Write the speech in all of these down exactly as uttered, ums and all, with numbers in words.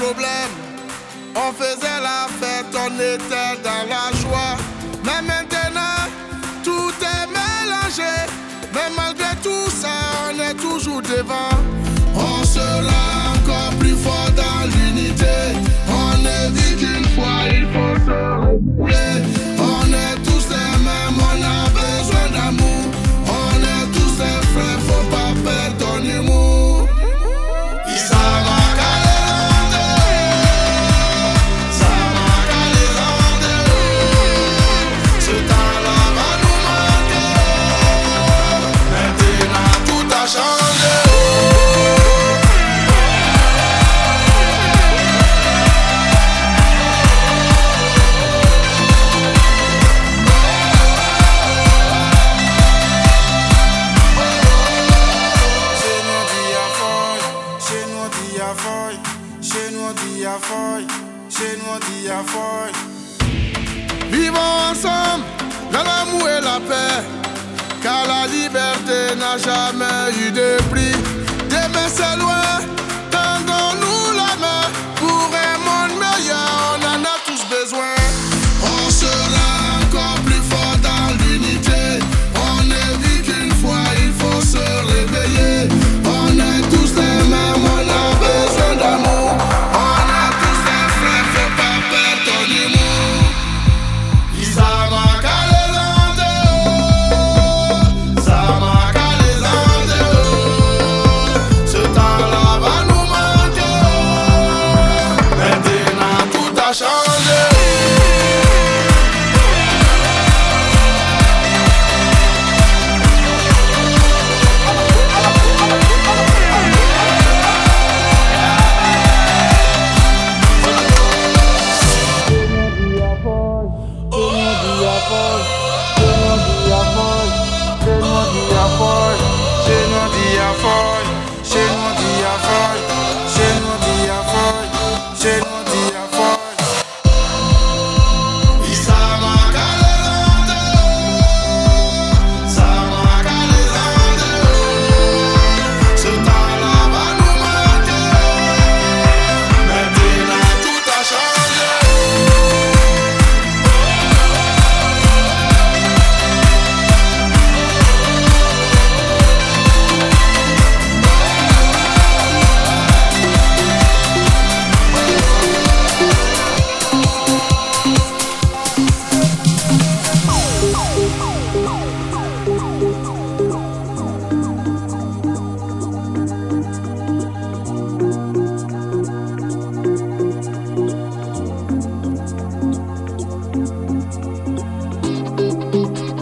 problème. On faisait la fête, on était dans la joie. Mais maintenant, tout est mélangé. Mais malgré tout ça, on est toujours devant. On sera encore plus fort dans l'unité. On ne vit qu'une fois, il faut se renouveler. On est tous les mêmes, on a besoin d'amour. On est tous les frères, faut pas perdre ton humour. Ça va. Vivons ensemble dans l'amour et la paix, car la liberté n'a jamais eu de prix. Demain c'est loin, tendons-nous la main pour un monde meilleur, on en a tous besoin. On sera encore plus fort dans l'unité. On ne vit qu'une fois, il faut se réveiller. On est tous les mêmes, on a besoin d'amour.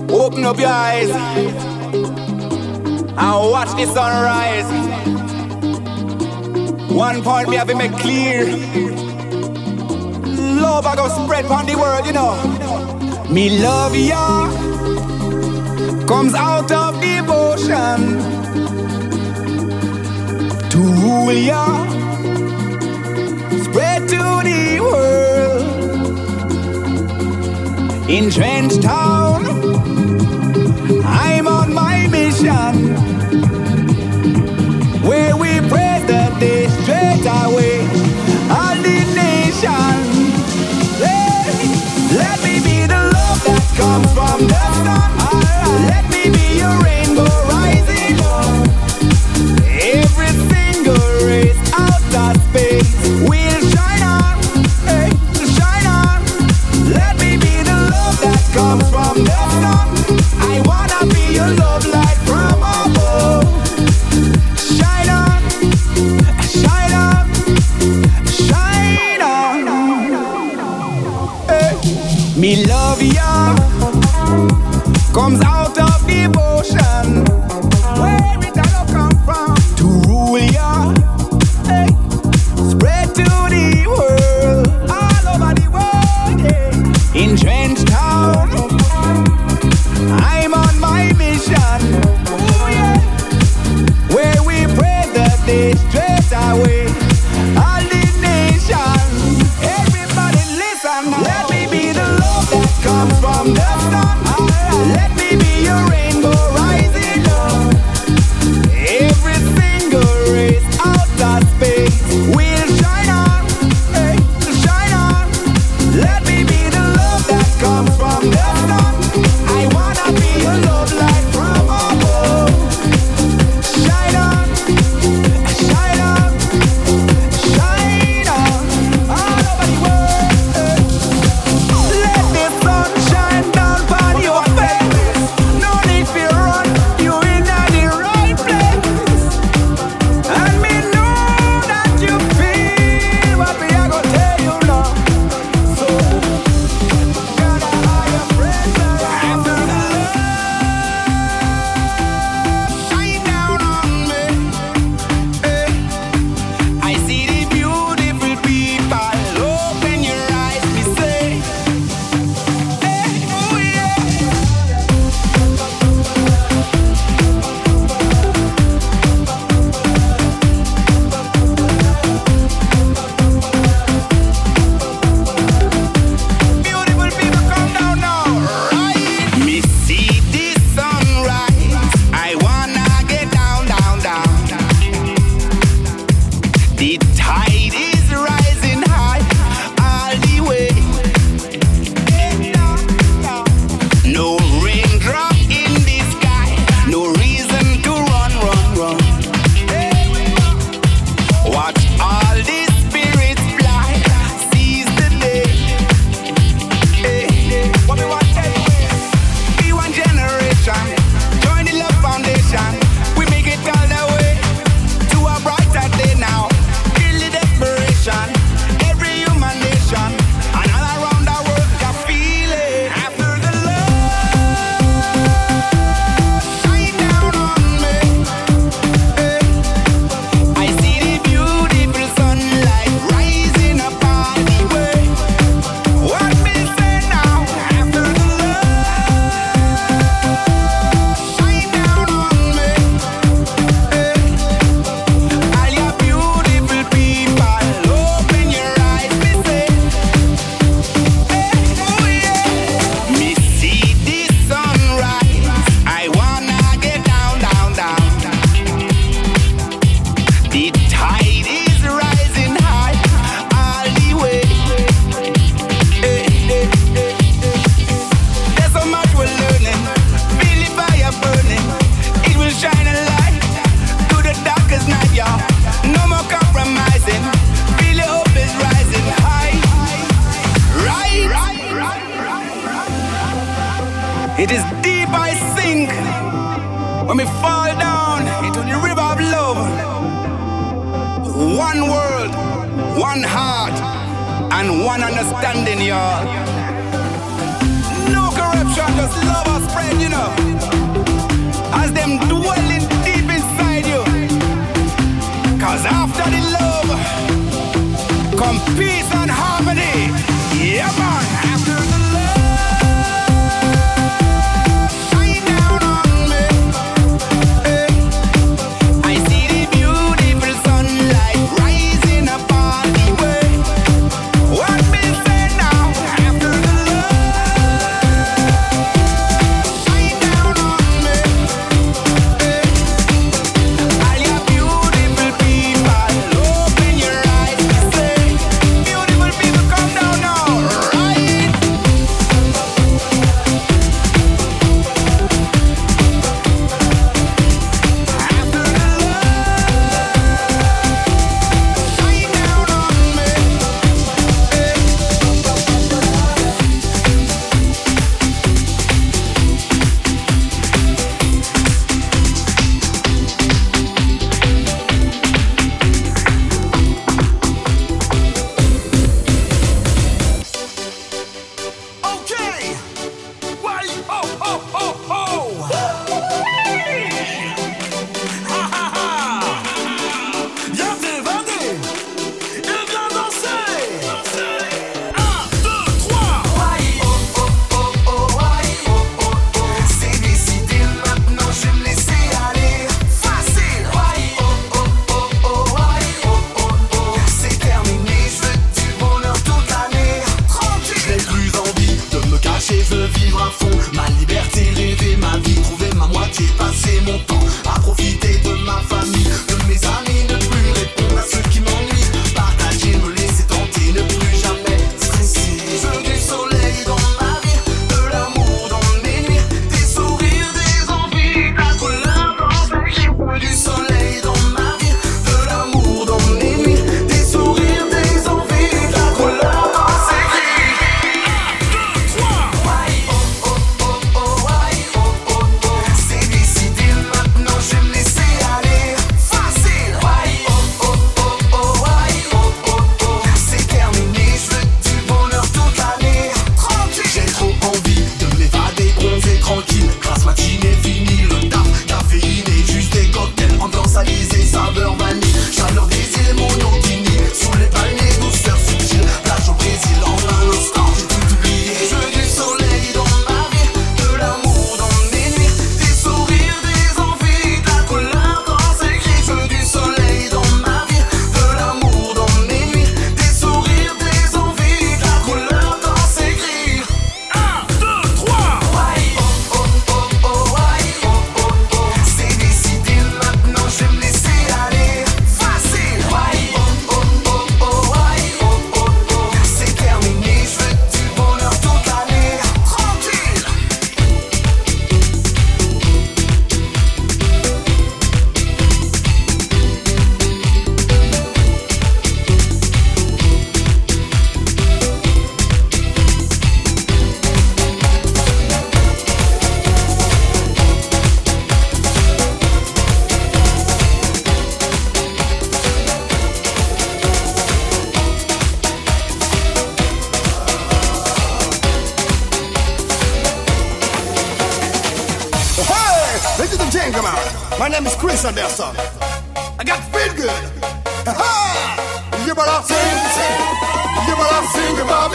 Open up your eyes and watch the sunrise. One point me have to make clear. Love I go spread on the world, you know. Me love ya comes out of devotion to rule ya, spread to the world. In Trench Town I'm on my mission, where we pray that day straight away all the nation. Let, let me be the love that comes from the sun. Let me be your rainbow rising up. Every single race out of space will shine on, hey, shine on. Let me be the love that comes from the sun. I wanna be your love light from above. Shine on, shine on, shine on. Hey. Me love ya comes out of devotion. Where did that all come from? To rule ya, hey. Spread to the world, all over the world. Hey. In Trench Town. I'm on my mission, oh yeah, where we pray that they straight away all the nation. Everybody listen, let me be the love that comes from the sun. Let me be your rainbow rising up. Every single race out of space will shine on. It is deep I sink. When we fall down into the river of love. One world, one heart, and one understanding, y'all. No corruption, just love or spread, you know. As them dwelling deep inside you. Cause after the love, come peace and harmony. Yeah, man. After the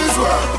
Sure.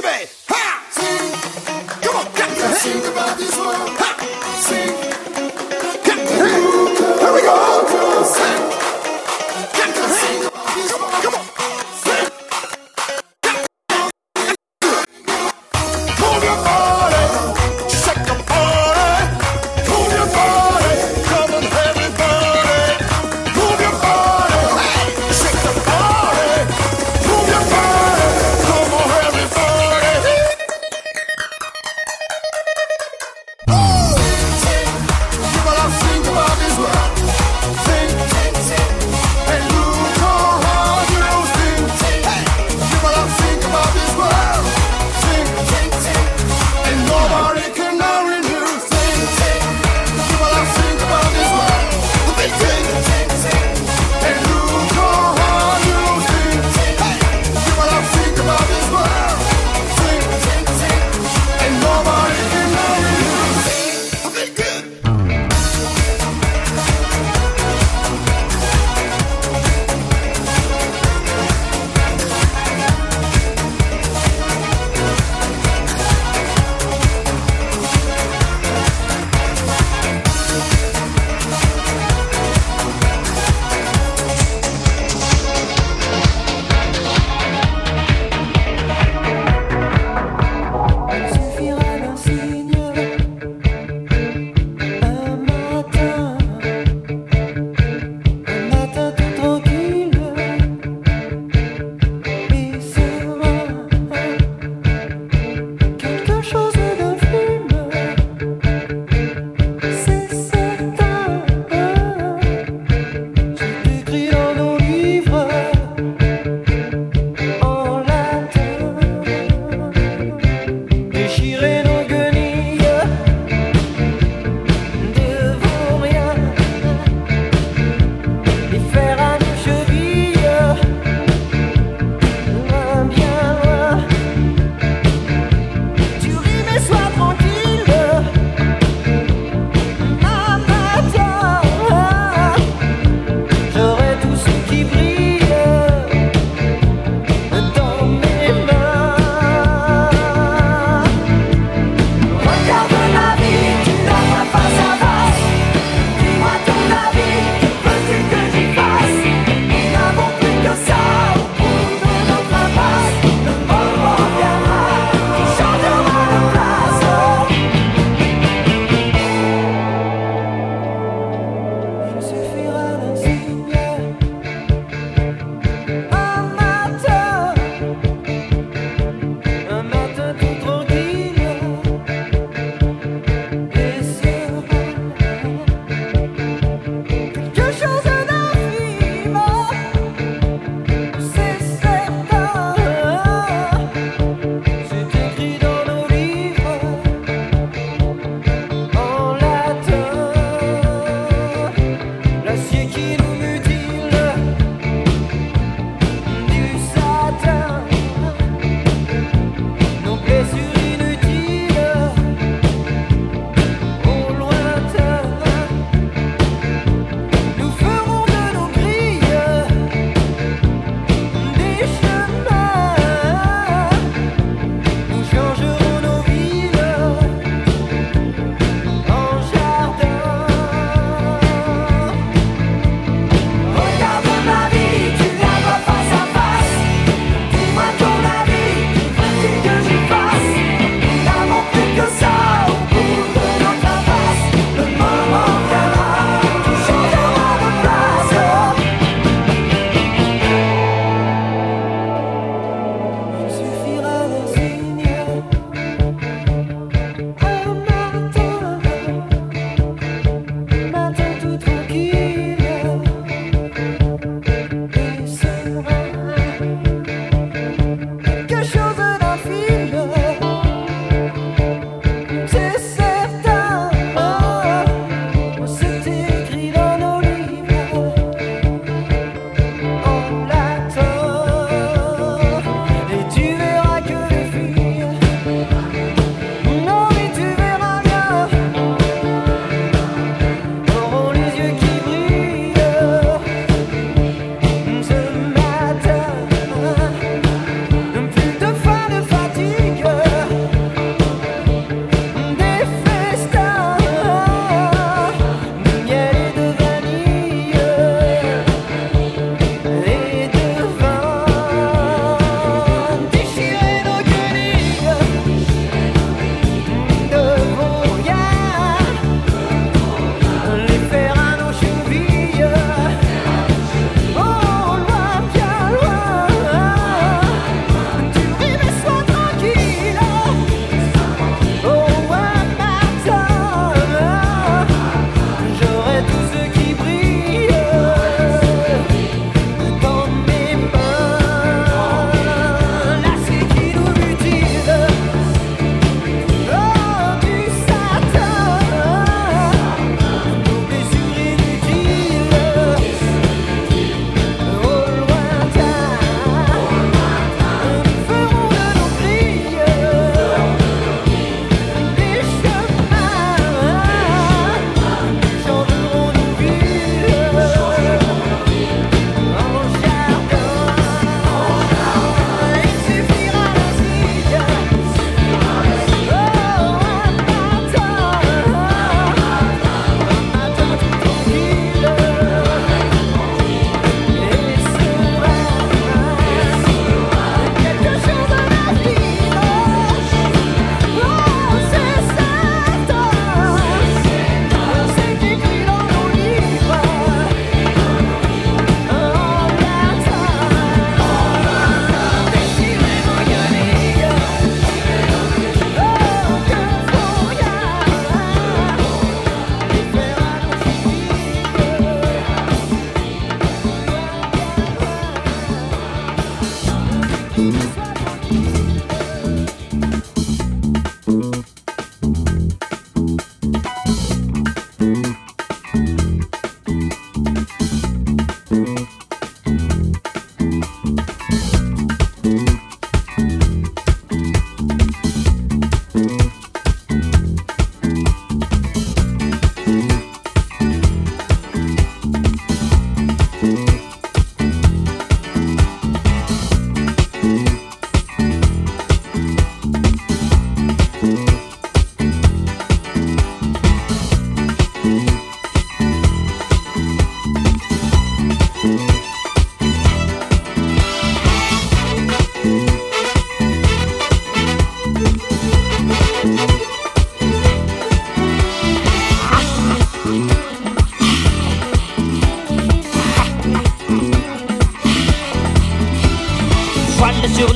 baby. Ha! Sing. Come on, clap your hands. Sing about this world. Ha! Sing. Clap your hands. Here we go. Sing. Clap your hands. Come on, come on. Sing. Move your body. Shake your body. Move your body. Come on, everybody. Move your body. Shake your body. Move your body. Come on, everybody.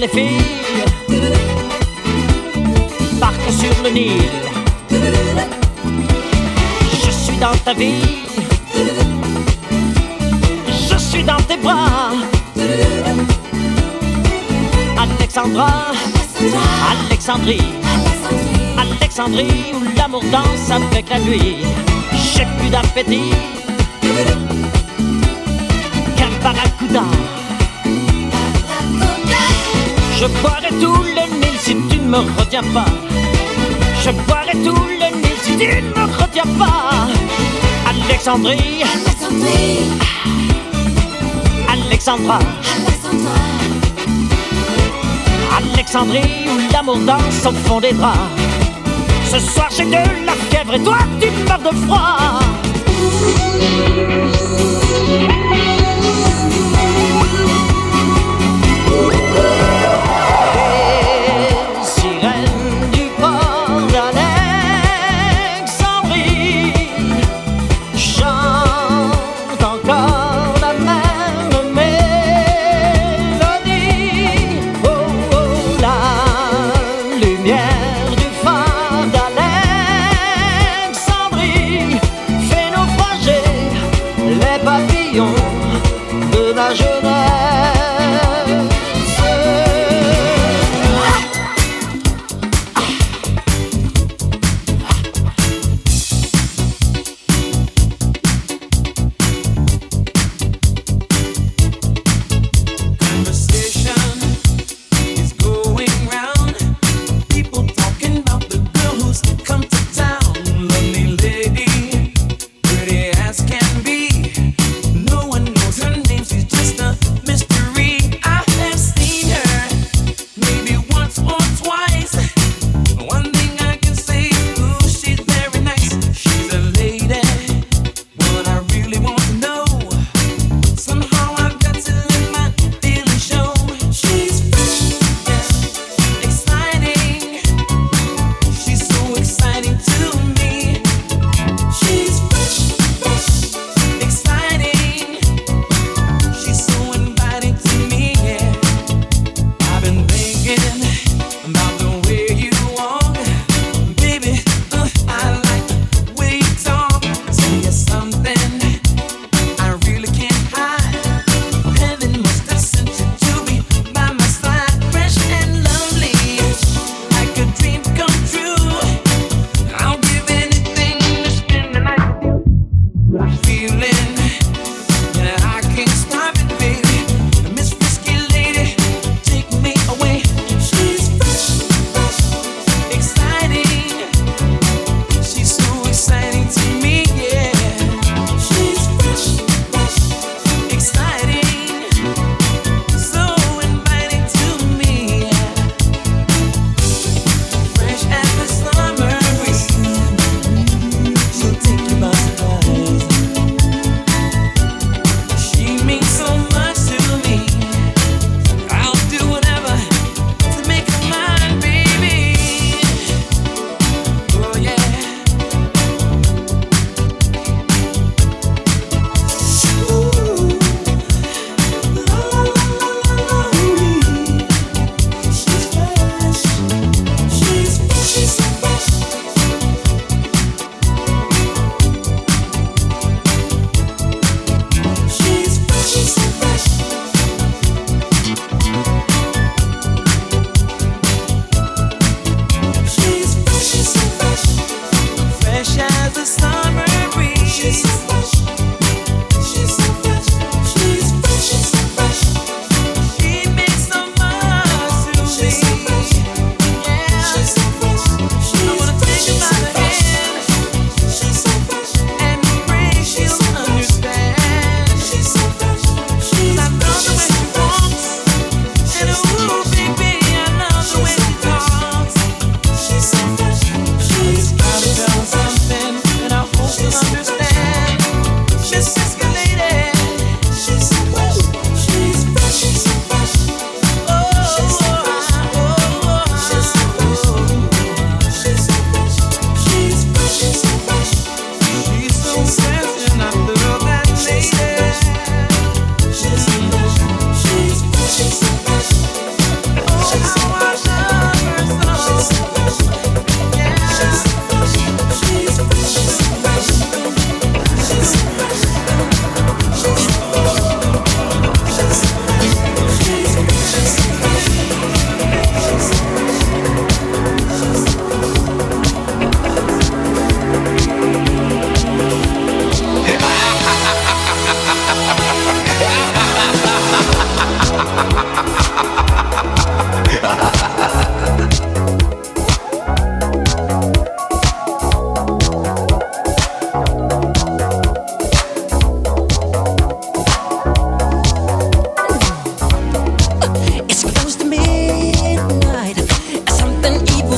les filles partent sur le Nil. Je suis dans ta vie, je suis dans tes bras. Alexandra, Alexandrie, Alexandrie, où l'amour danse avec la nuit. J'ai plus d'appétit qu'un barracuda. Je boirai tout le Nil si tu ne me retiens pas. Je boirai tout le Nil si tu ne me retiens pas. Alexandrie, Alexandrie, Alexandra, Alexandra, Alexandrie, où l'amour danse au fond des draps. Ce soir j'ai de la fièvre et toi tu meurs de froid. Les papillons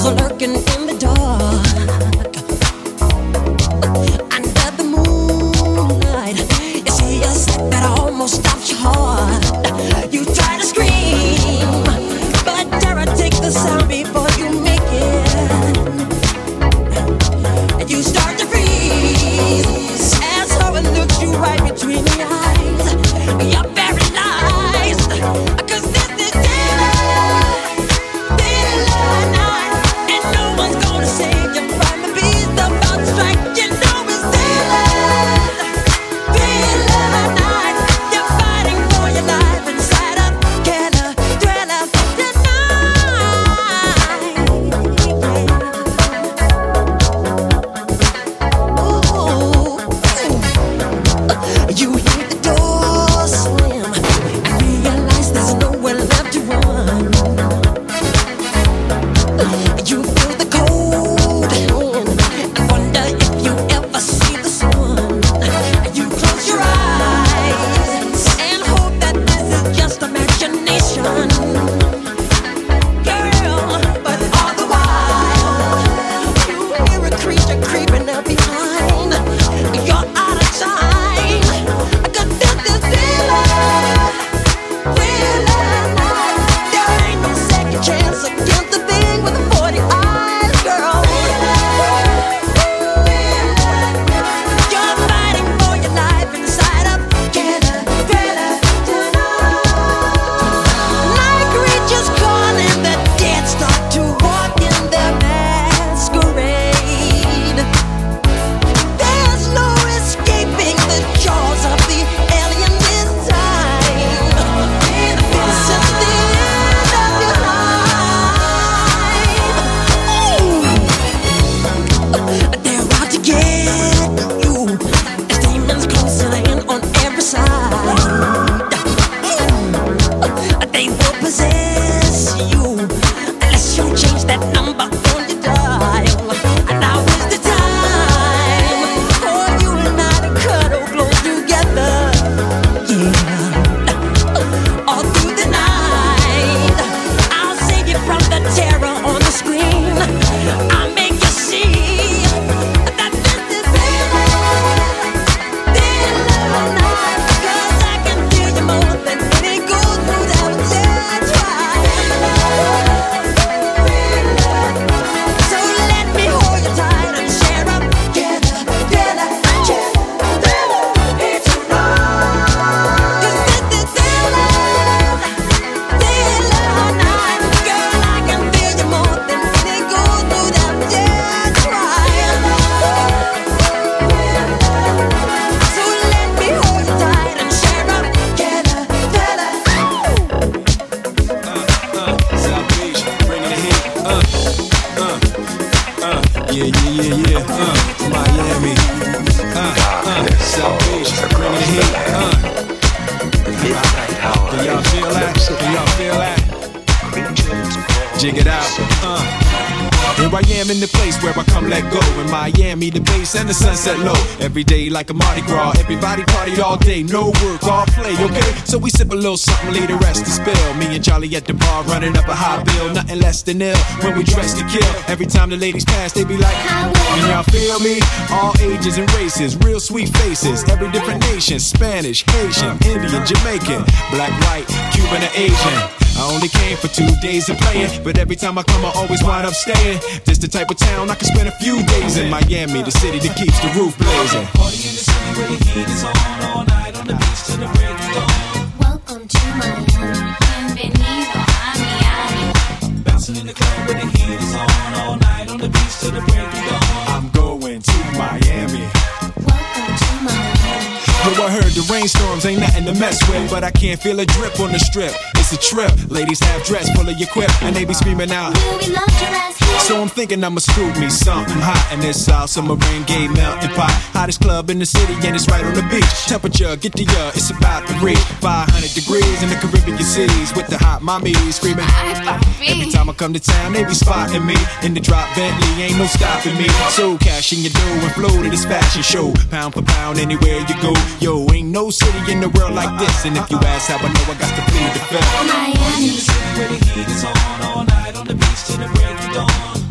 was lurking in the dark. Under the moonlight, you see a sight that almost stops your heart. You try to scream, but dare I take the sound before you make it. And you start to freeze as someone looks you right between the eyes. You're paralyzed. And the sunset low, every day like a Mardi Gras. Everybody party all day, no work, all play, okay? So we sip a little something, leave the rest to spill. Me and Charlie at the bar, running up a high bill. Nothing less than ill, when we dress to kill. Every time the ladies pass, they be like, can y'all feel me? All ages and races, real sweet faces. Every different nation, Spanish, Haitian, Indian, Jamaican, black, white, Cuban, or Asian. I only came for two days of playing, but every time I come, I always wind up staying. This the type of town I can spend a few days in. Miami, the city that keeps the roof blazing. Party in the city where the heat is on, all night on the beach till the break of dawn. Welcome to Miami, bienvenido a Miami. Bouncing in the club where the heat is on, all night on the beach till the break of dawn. I'm going to Miami. Welcome to Miami. Yo, I heard the rainstorms ain't nothing to mess with, but I can't feel a drip on the strip. It's a trip. Ladies have dress full of your quip, and they be screaming out. We love your ass here. So I'm thinking I'ma scoop me something hot, and this South Summer rain game melting pot. Hottest club in the city, and it's right on the beach. Temperature, get to ya, it's about to reach five hundred degrees in the Caribbean seas with the hot mommies screaming. Every time I come to town, they be spotting me in the drop Bentley, ain't no stopping me. So cash in your dough and flow to this fashion show, pound for pound anywhere you go. Yo, ain't no city in the world like this, and if you ask how I know, I got to plead the fifth. Miami, the city where the heat is on, all night on the beach till the break of dawn.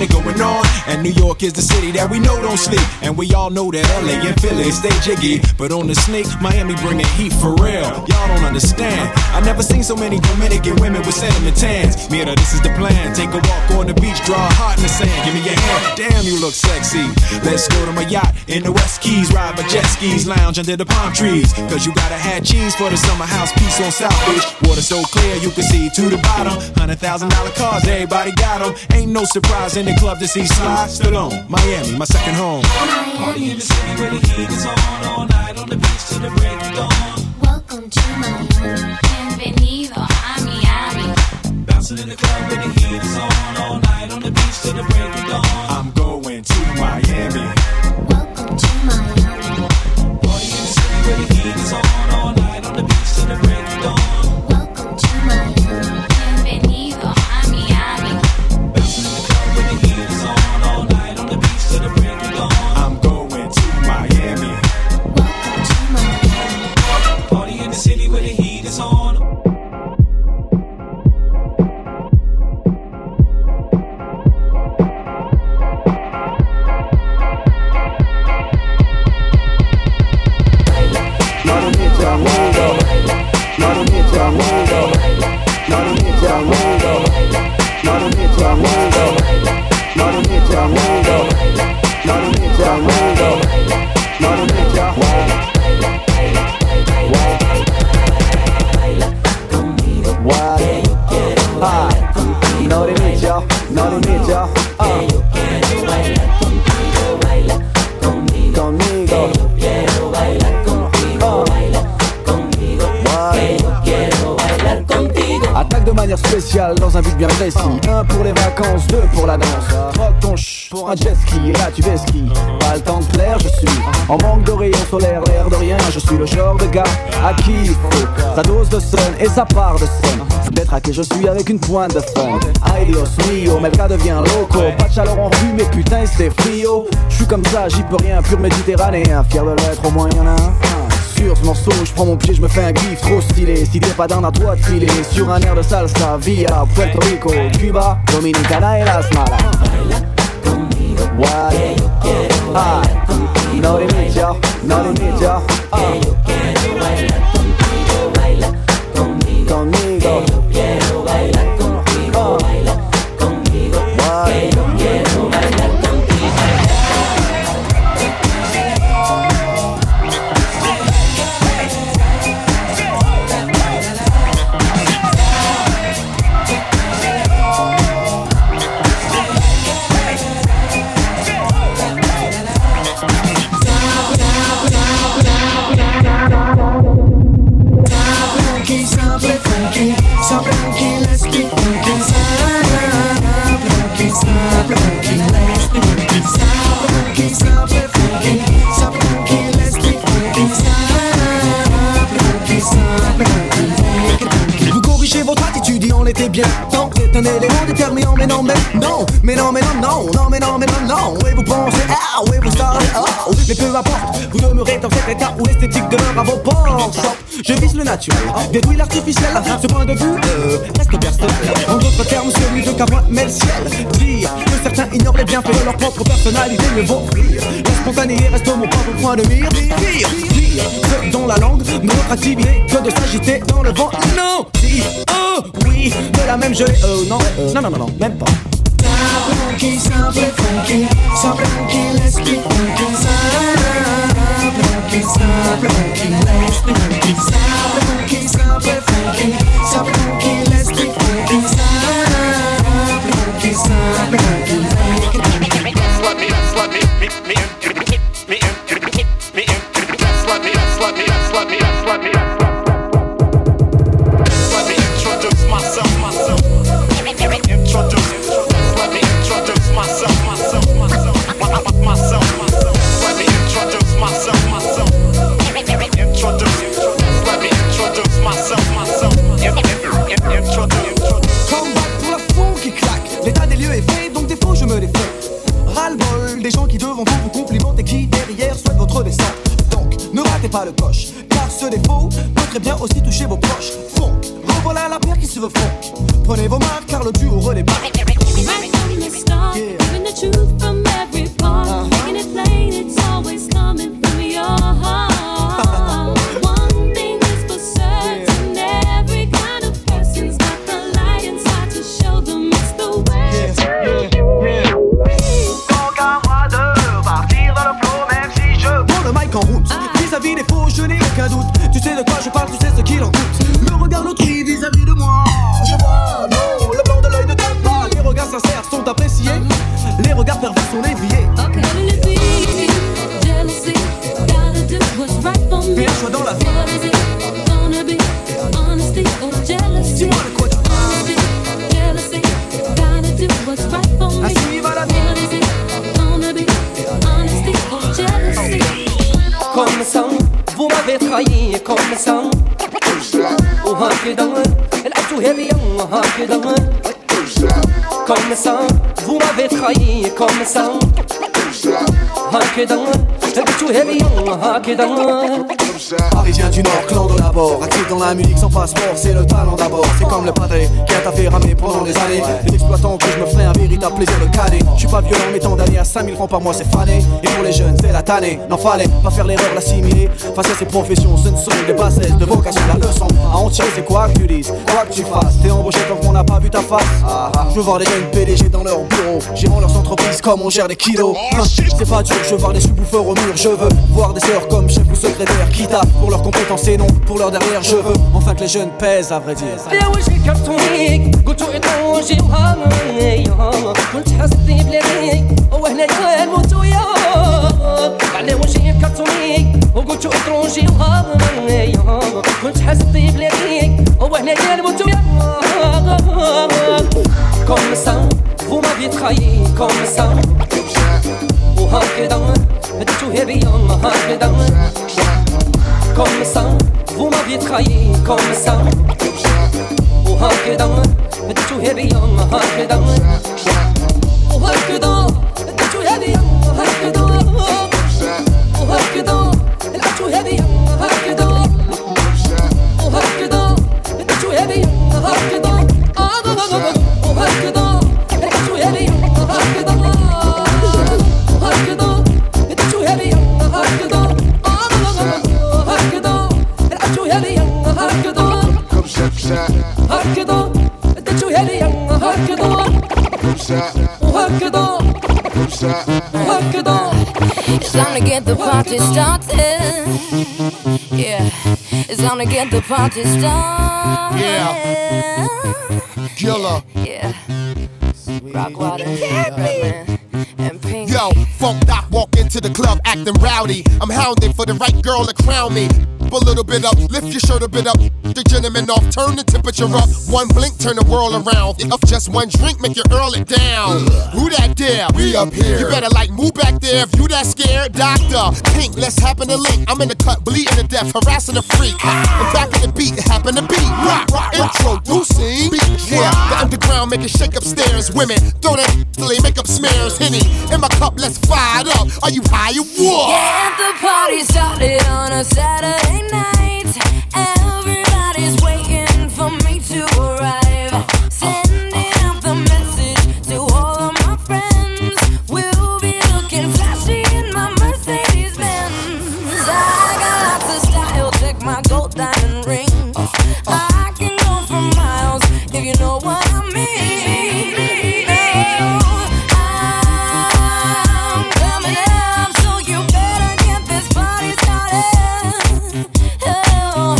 lot of going on, and New York is the city that we know don't sleep, and we all know that L A and Philly stay jiggy, but on the sneak, Miami bringing heat for real. Y'all don't understand. I never seen so many Dominican women with sentiment tans. Mira, this is the plan. Take a walk on the beach, draw a heart in the sand. Give me your hand. Damn, you look sexy. Let's go to my yacht in the West Keys, ride my jet skis, lounge under the palm trees. Cause you gotta have cheese for the summer house piece on South Beach. Water so clear you can see to the bottom. Hundred thousand dollar cars, everybody got them. Ain't no surprise in the club to see Sly Stallone. Miami, my second home. Miami. Party in the city where the heat is on, all night on the beach till the break of dawn. Welcome to Miami, bienvenido a Miami. Bouncing in the club where the heat is on, all night on the beach till the break of dawn. I'm going to Miami. Welcome to Miami. Party in the city where the heat is on, all night on the beach till the break of dawn. Welcome to Miami, bienvenido a Miami. Bouncing in the club where the heat is on, all night on the beach till the break of dawn. I'm going to Miami. Welcome to Miami. Party in the city where the heat is on. Dans un but bien précis, un pour les vacances, deux pour la danse. Troque ton ch pour un jet ski, là tu fais ski. Pas le temps de plaire, je suis en manque de rayons solaires, l'air de rien. Je suis le genre de gars à qui il faut sa dose de sun et sa part de sun. D'être à qui je suis avec une pointe de fun. Ay Dios mio, Melka devient loco. Pas de chaleur en rue, mais putain c'est frio. Je suis comme ça, j'y peux rien, pur méditerranéen. Fier de l'être, au moins y'en a un. Sur ce morceau, je prends mon pied, je me fais un gif trop stylé. Si t'es pas d'un à toi de filer, sur un air de salsa, via Puerto Rico, Cuba, Dominicana et Las Malas. Baila conmigo, what? Que yo quiero bailar contigo. No limit yo, no limit yo. Que yo quiero bailar contigo, baila conmigo. Conmigo. Que yo quiero bailar contigo, baila conmigo. Que yo quiero bailar contigo. T'es bien, donc c'est un élément déterminant, mais non, mais non, mais non, mais non, non, non, mais non, mais non, non, et vous pensez, ah, et vous savez, oh, mais peu importe, vous demeurez dans cet état où l'esthétique demeure à vos portes. Je vise le naturel, détruis l'artificiel, ce point de vue euh, reste personnel. En d'autres termes, celui de Cavois met le ciel. Dire que certains ignorent les bienfaits de leur propre personnalité, mais vont rire. La spontanéité reste mon propre point de mire. Dire, dire, que dans la langue, notre activité, que de s'agiter dans le vent. Non, si, oh, oui, de la même gelée, oh, non, euh, non, non, non, non, même pas. Funky, simple, funky, simple, funky, let's be funky. Simple, funky, simple, funky, let's be funky. Simple, funky, simple, funky, simple, funky, let's be funky. Simple, funky, simple, funky, funky. Just let me, just let me, me, me, me, me, me, just let me, just let me, just let me, just let me, just let me. Pas le coche, car ce défaut peut très bien aussi toucher vos proches. Funk, voilà la pierre qui se veut fond. Prenez vos marques car le duo redébarque. Right from the start, giving the truth from every part, making it plain, it's always coming from your heart. One thing is for certain, every kind of person's got the light inside to show them it's the way. Donc à moi de partir dans le flow, même si je prends le mic en route. Vis-à-vis des faux, je n'ai aucun doute. Tu sais de quoi je parle, tu sais ce qu'il en coûte. Le regard d'autrui vis-à-vis de moi, je vois non, le blanc de l'œil ne t'aime pas. Les regards sincères sont appréciés, les regards pervers sont déviés. Okay. Fais un choix dans la vie. Dis-moi le quoi t'as. Assume à la vie. Comme ça, vous m'avez trahi, comme ça. وهكذا لعبتو هذيا وهكذا كوم سا vous m'avez trahi comme ça هكذا لعبتو هذيا وهكذا. Parisien du Nord, clan de la bord. Actif dans la musique sans passeport, c'est le talent d'abord. C'est comme le padré qui a taffé ramené pendant des années. L'exploitant que je me ferai un véritable plaisir de cadet. Je suis pas violent mais tant d'années à cinq mille francs par mois c'est fané. Et pour les jeunes c'est la tannée, n'en fallait pas faire l'erreur d'assimiler. Face à ces professions, ce ne sont que des bassesses de vocation. La leçon à en tirer c'est quoi que tu dises, quoi que tu fasses. T'es embauché tant qu'on n'a pas vu ta face. Je veux voir des jeunes P D G dans leur bureau, gérant leurs entreprises comme on gère des kilos. C'est pas dur, je veux voir des subwoofers au mur. Je veux voir des sœurs comme chef ou secrétaire qui tapent pour leurs compétences et non pour leur dernière. Je veux enfin que les jeunes pèsent à vrai dire. Comme ça, vous m'avez trahi, comme ça. وهكذا بديتو هذيا وهكذا كوم سا vous m'avez trahi comme ça وهكذا بديتو هذيا وهكذا وهكذا بديتو هذيا وهكذا وهكذا لعبتو هذيا وهكذا وهكذا بديتو هذيا وهكذا وهكذا لعبتو هذيا وهكذا. هكذا اديتو هذيا هكذا وهكذا وهكذا. It's time to get the party started. Yeah, it's time to get the party started. Yeah, killer. Yeah, Rockwater, Redman, and Pink. Yo, Funk Doc walk into the club acting rowdy. I'm hounded for the right girl to crown me. A little bit up, lift your shirt a bit up. The gentleman off, turn the temperature up. One blink, turn the world around. If just one drink, make you earl it down. Who that dare? We up here. You better like move back there if you that scared. Doctor, Pink, let's happen to link. I'm in the cut, bleeding to death, harassing the freak. I'm back in the beat, happen to beat. Rock, rock, introducing. Yeah, the underground make it shake upstairs. Women, throw that till they make up smears. Henny, in my cup, let's fire it up. Are you high or what? Yeah, the party started on a Saturday night, everybody's waiting for me to arrive. Sending out the message to all of my friends. We'll be looking flashy in my Mercedes Benz. I got lots of style, check my gold diamond ring. I can go for miles if you know what I mean. Oh, I'm coming up, so you better get this party started. Oh,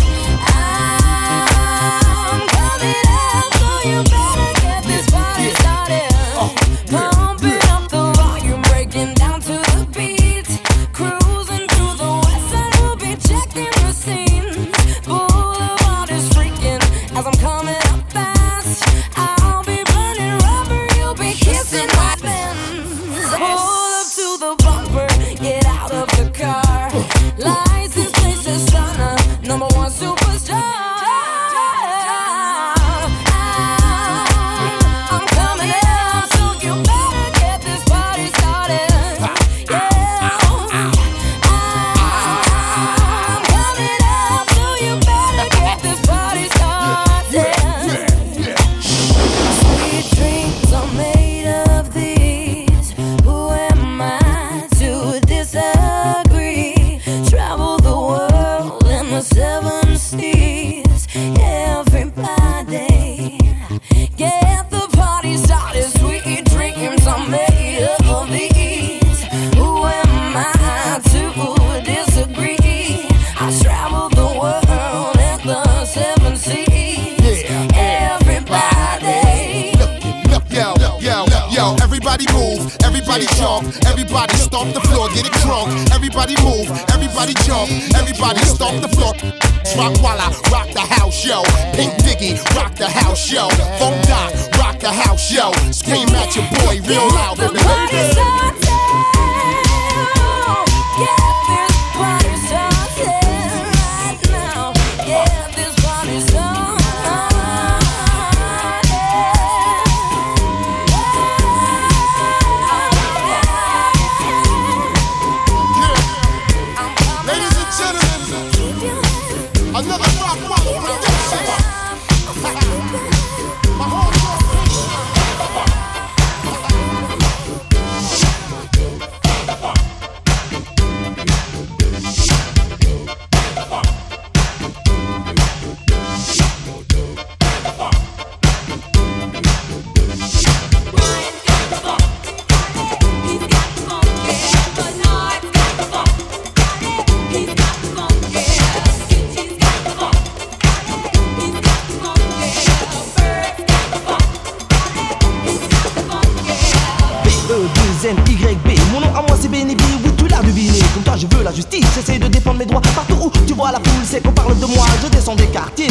off. Everybody stomp the floor, get it drunk. Everybody move, everybody jump. Everybody stomp the floor. Rock while I rock the house, yo. Pink Diggy, rock the house, yo. Funk Doc, rock the house, yo. Scream at your boy real loud. The party's on down. Yeah, this party's on down right now. Yeah, this party's on.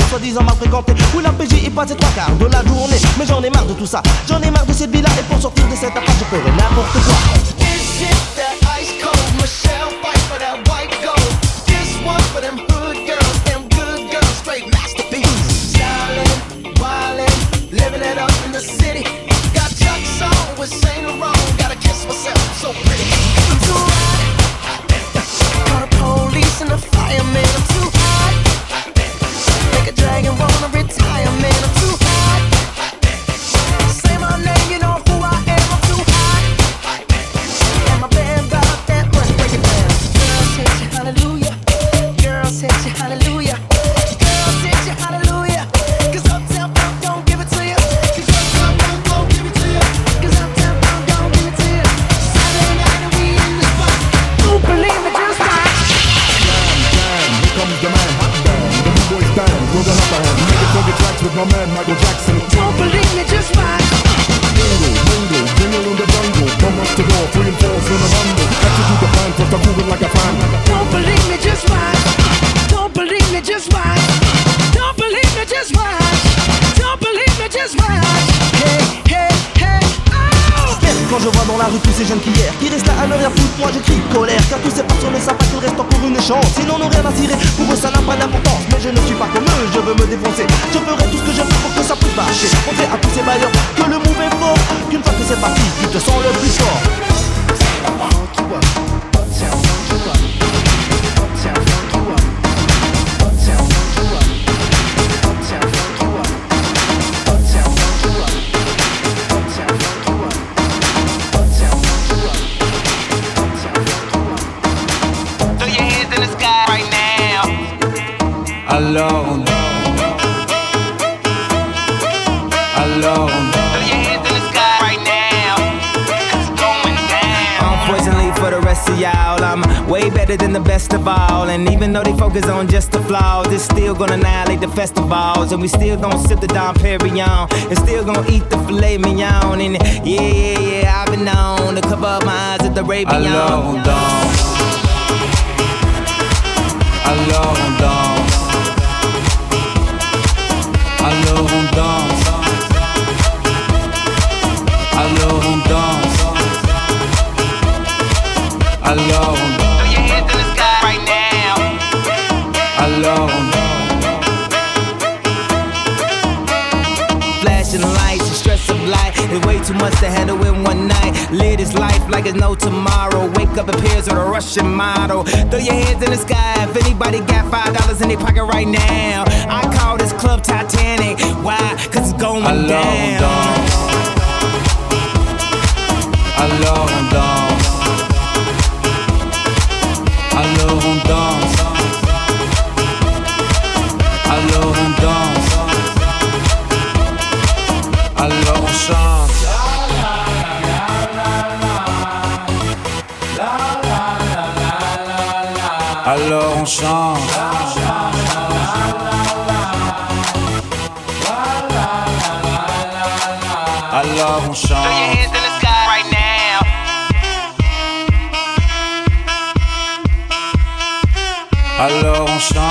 Soi-disant mal fréquenté, où la P J est passée trois quarts de la journée. Mais j'en ai marre de tout ça, j'en ai marre de cette vie-là. Et pour sortir de cette appart, je ferai n'importe quoi. Is it that ice cold Michelle fight for that white gold? This one for them hood girls, them good girls, straight masterpiece. Stylin', wildin', living it up in the city. Got Chuck's on with Saint Laurent, gotta kiss myself, I'm so pretty. I'm too hot, call the police and the fireman, I'm too hot. A dragon wanna retire, man, I'm too hot. Say my name, you know who I am, I'm too hot. And my band got that much, break it down. Girl said you hallelujah, girl said you hallelujah, girl said you hallelujah. Cause uptown funk don't give it to you. Cause uptown funk don't give it to you. Cause uptown funk don't give it to you. Saturday night and we in the spot. Don't believe it, just not. Here comes the man. Boys band, roll the upper hand. Make it boogie tracks with my man Michael Jackson. Don't believe me, just watch. Mingle, mingle, mingle in the jungle. Come up to door, three and fours in a bundle. Execute the plan, first I'm moving like a fan. Don't believe me, just watch. Don't believe me, just watch. Don't believe me, just watch. Don't believe me, just watch. Hey, hey, hey, oh! Quand je vois dans la rue tous ces jeunes prières qui restent là à ne rien foutre, moi je crie colère. Car tous ces personnes ne savent pas qu'ils restent pour une échange. Sinon on n'aurait rien à tirer, pour eux ça n'a pas d'importance. Mais je ne suis pas comme eux, je veux me défoncer. Je ferai tout ce que je veux pour que ça puisse marcher. Montrer à tous ces bailleurs que le move est fort. Qu'une fois que c'est parti, tu te sens le plus fort. Alors on Alors on Throw your hands in the sky right now, cause it's going down. Unfortunately for the rest of y'all, I'm way better than the best of all. And even though they focus on just the flaws, it's still gonna annihilate the festivals. And we still gonna sip the Dom Perignon, and still gonna eat the filet mignon. And yeah, yeah, yeah, I've been known to cover up my eyes at the Ray Beyond. Alors on Alors on danse. Alors on danse. Alors on danse. Alors on danse. Throw your hands in the sky right now. Alors on danse. Flashing lights and stress of life. There's way too much to handle in one night. Live this life like it's no tomorrow. Wake up appears with a Russian model. Throw your hands in the sky if anybody got five dollars in their pocket right now. I call this club Titanic. Why? Cause it's going down. Dance. Alors on danse. Alors on danse. Alors on danse. Alors on chante. Alors on chante. Alors on chante. Throw your hands in the sky right now. Alors on chante.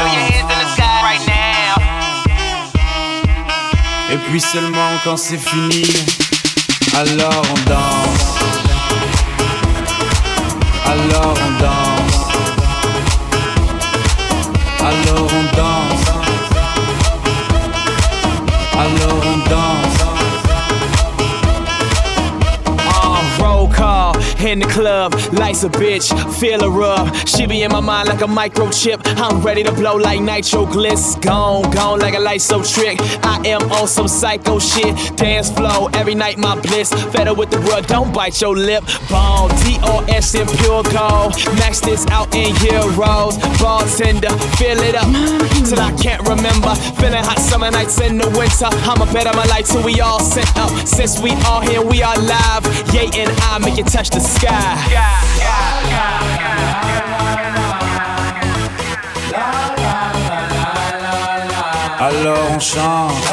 Et puis seulement quand c'est fini, alors on danse. Alors on danse. Alors on danse. Alors on danse. In the club, lights a bitch, feel her up. She be in my mind like a microchip. I'm ready to blow like nitro gliss. Gone, gone like a light show trick. I am on some psycho shit. Dance flow, every night my bliss. Fed up with the world, don't bite your lip. Ball, D O S in pure gold. Max this out in euros. Bartender, fill it up till I can't remember. Feeling hot summer nights in the winter. I'ma bet on my life till we all sent up. Since we all here, we are live. Ye and I make it touch the sky. Yeah, yeah, yeah, yeah. Alors on chante.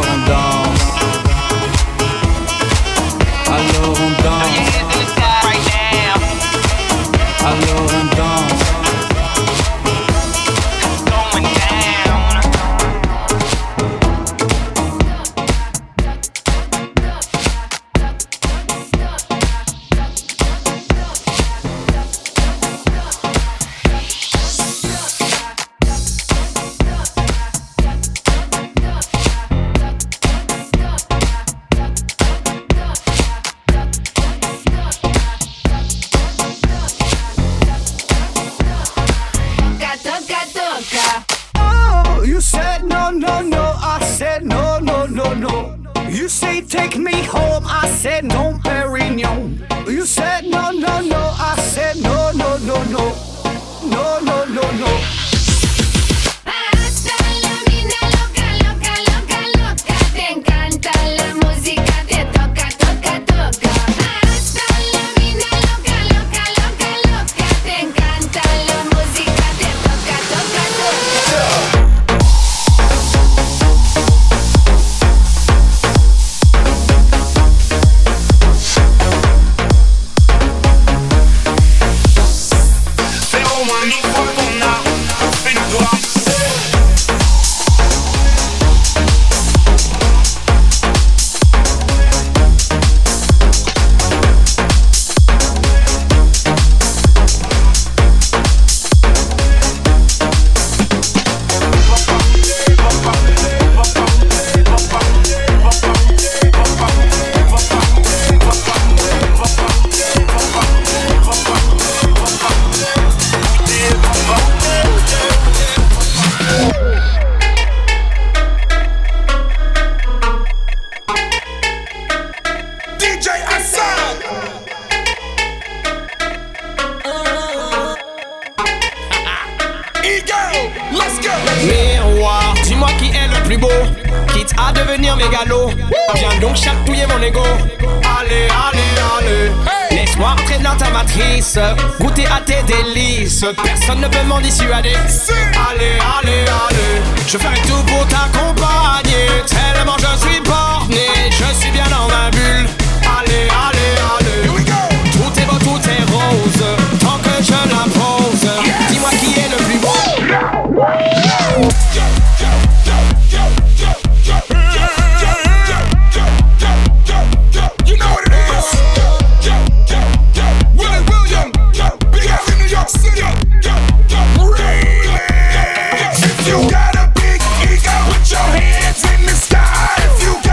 on danse. Alors on danse. Alors on danse. You got a big ego, put your hands in the sky. If you got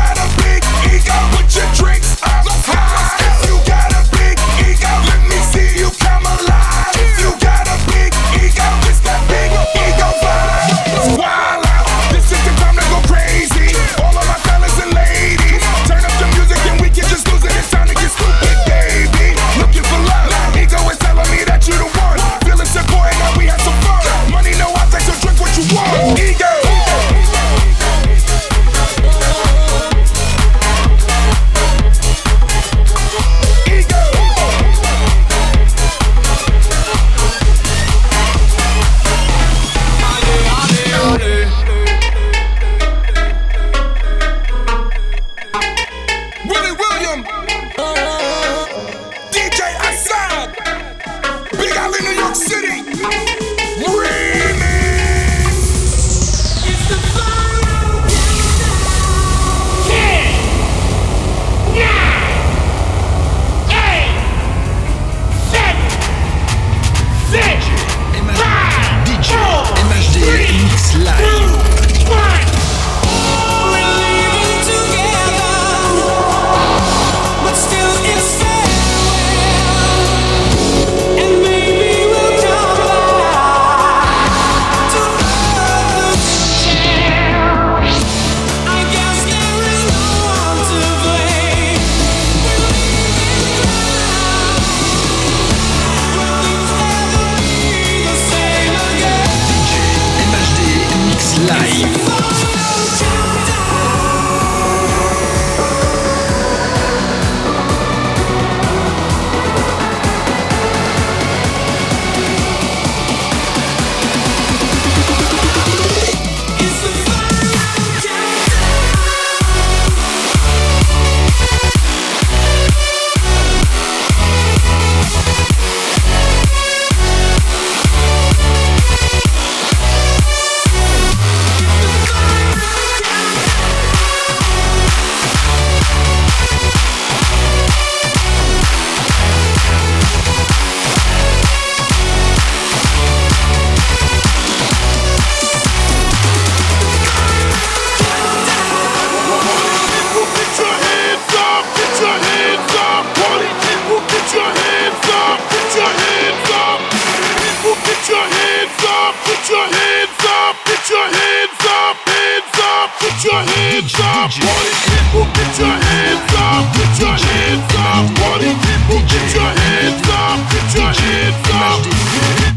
hands up, get your hands up, hands up, put your hands up. Party people, get your hands up, put your hands up. Party people, get your hands up, get your hands up.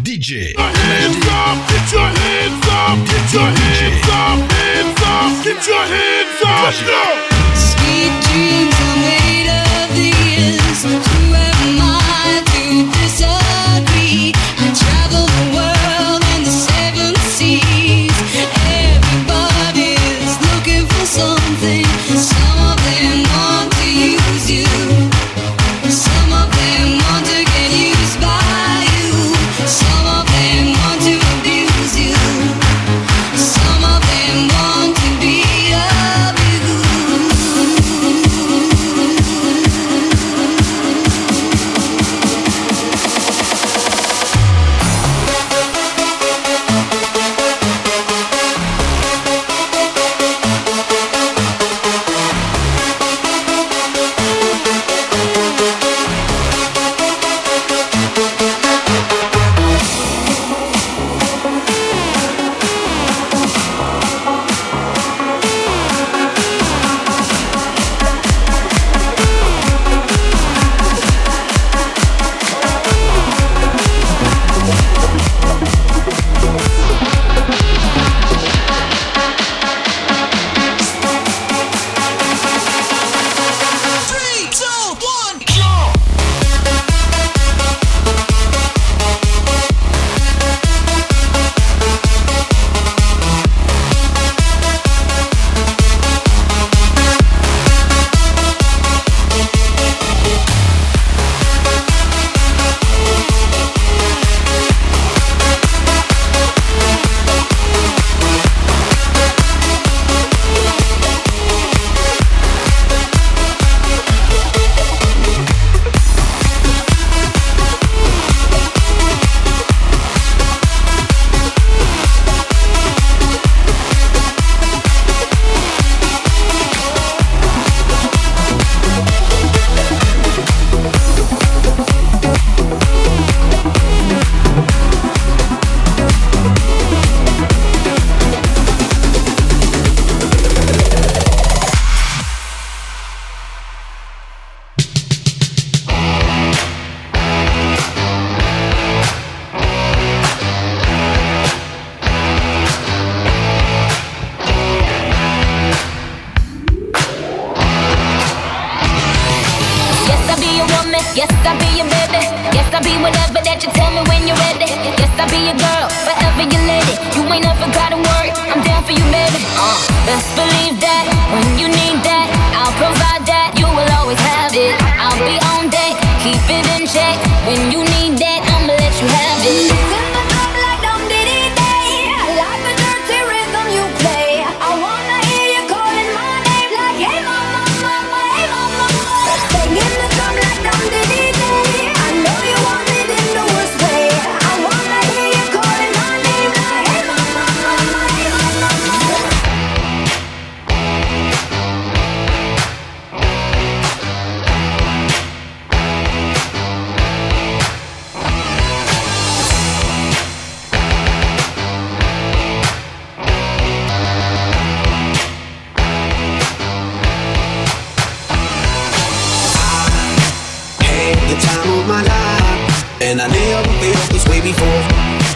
D J, hands up, get your hands up, get your hands up, hands up, get your hands up. Sweet dreams are made of these. Who am I to disagree? I travel the world and the seven seas. Everybody's looking for something. Some of them want to use you. Some of them want to get used by you. Some of them want to abuse you. Some of them want to be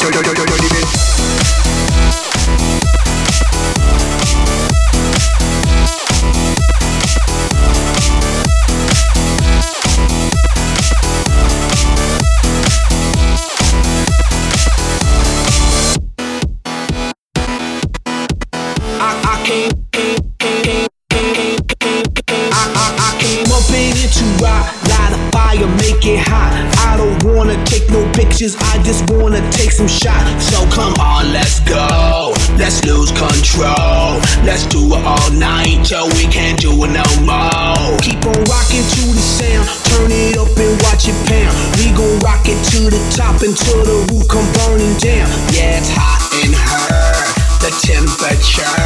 yo yo yo yo yo bitches, I just wanna take some shots. So come on, let's go. Let's lose control. Let's do it all night, yo, we can't do it no more. Keep on rocking to the sound. Turn it up and watch it pound. We gon' rock it to the top until the roof come burning down. Yeah, it's hot in here. The temperature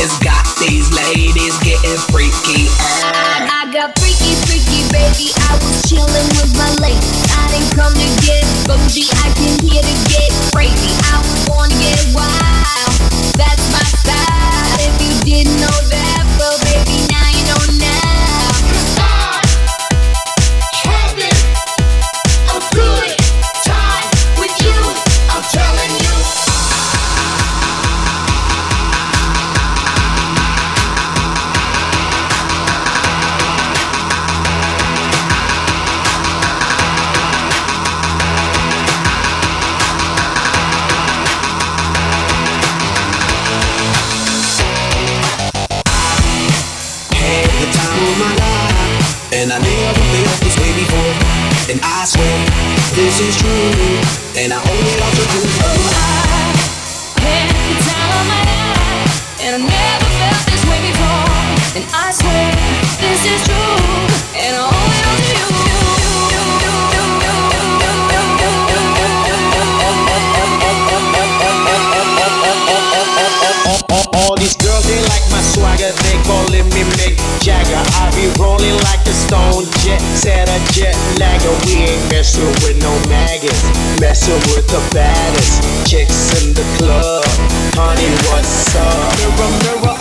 has got these ladies getting freaky. I got freaky, freaky, baby. I was chillin' with my lady. I didn't come to get bougie. I came here to get crazy. I was born to get wild. That's my style. If you didn't know that, well, baby, now you know now. Stop. Have it. I'm good. Time with you. I'm telling you. And I knew everything else was way before. And I swear, this is true. And I owe it all to you. Oh, I had the time of my life. And I never felt this way before. And I swear, this is true. And I owe it all to you. All these girls, they like my swagger. They callin' me Mick Jagger. I be rolling like a stone jet, set a jet lagger. We ain't messin' with no maggots, messin' with the baddest chicks in the club. Honey, what's up? Mirror, mirror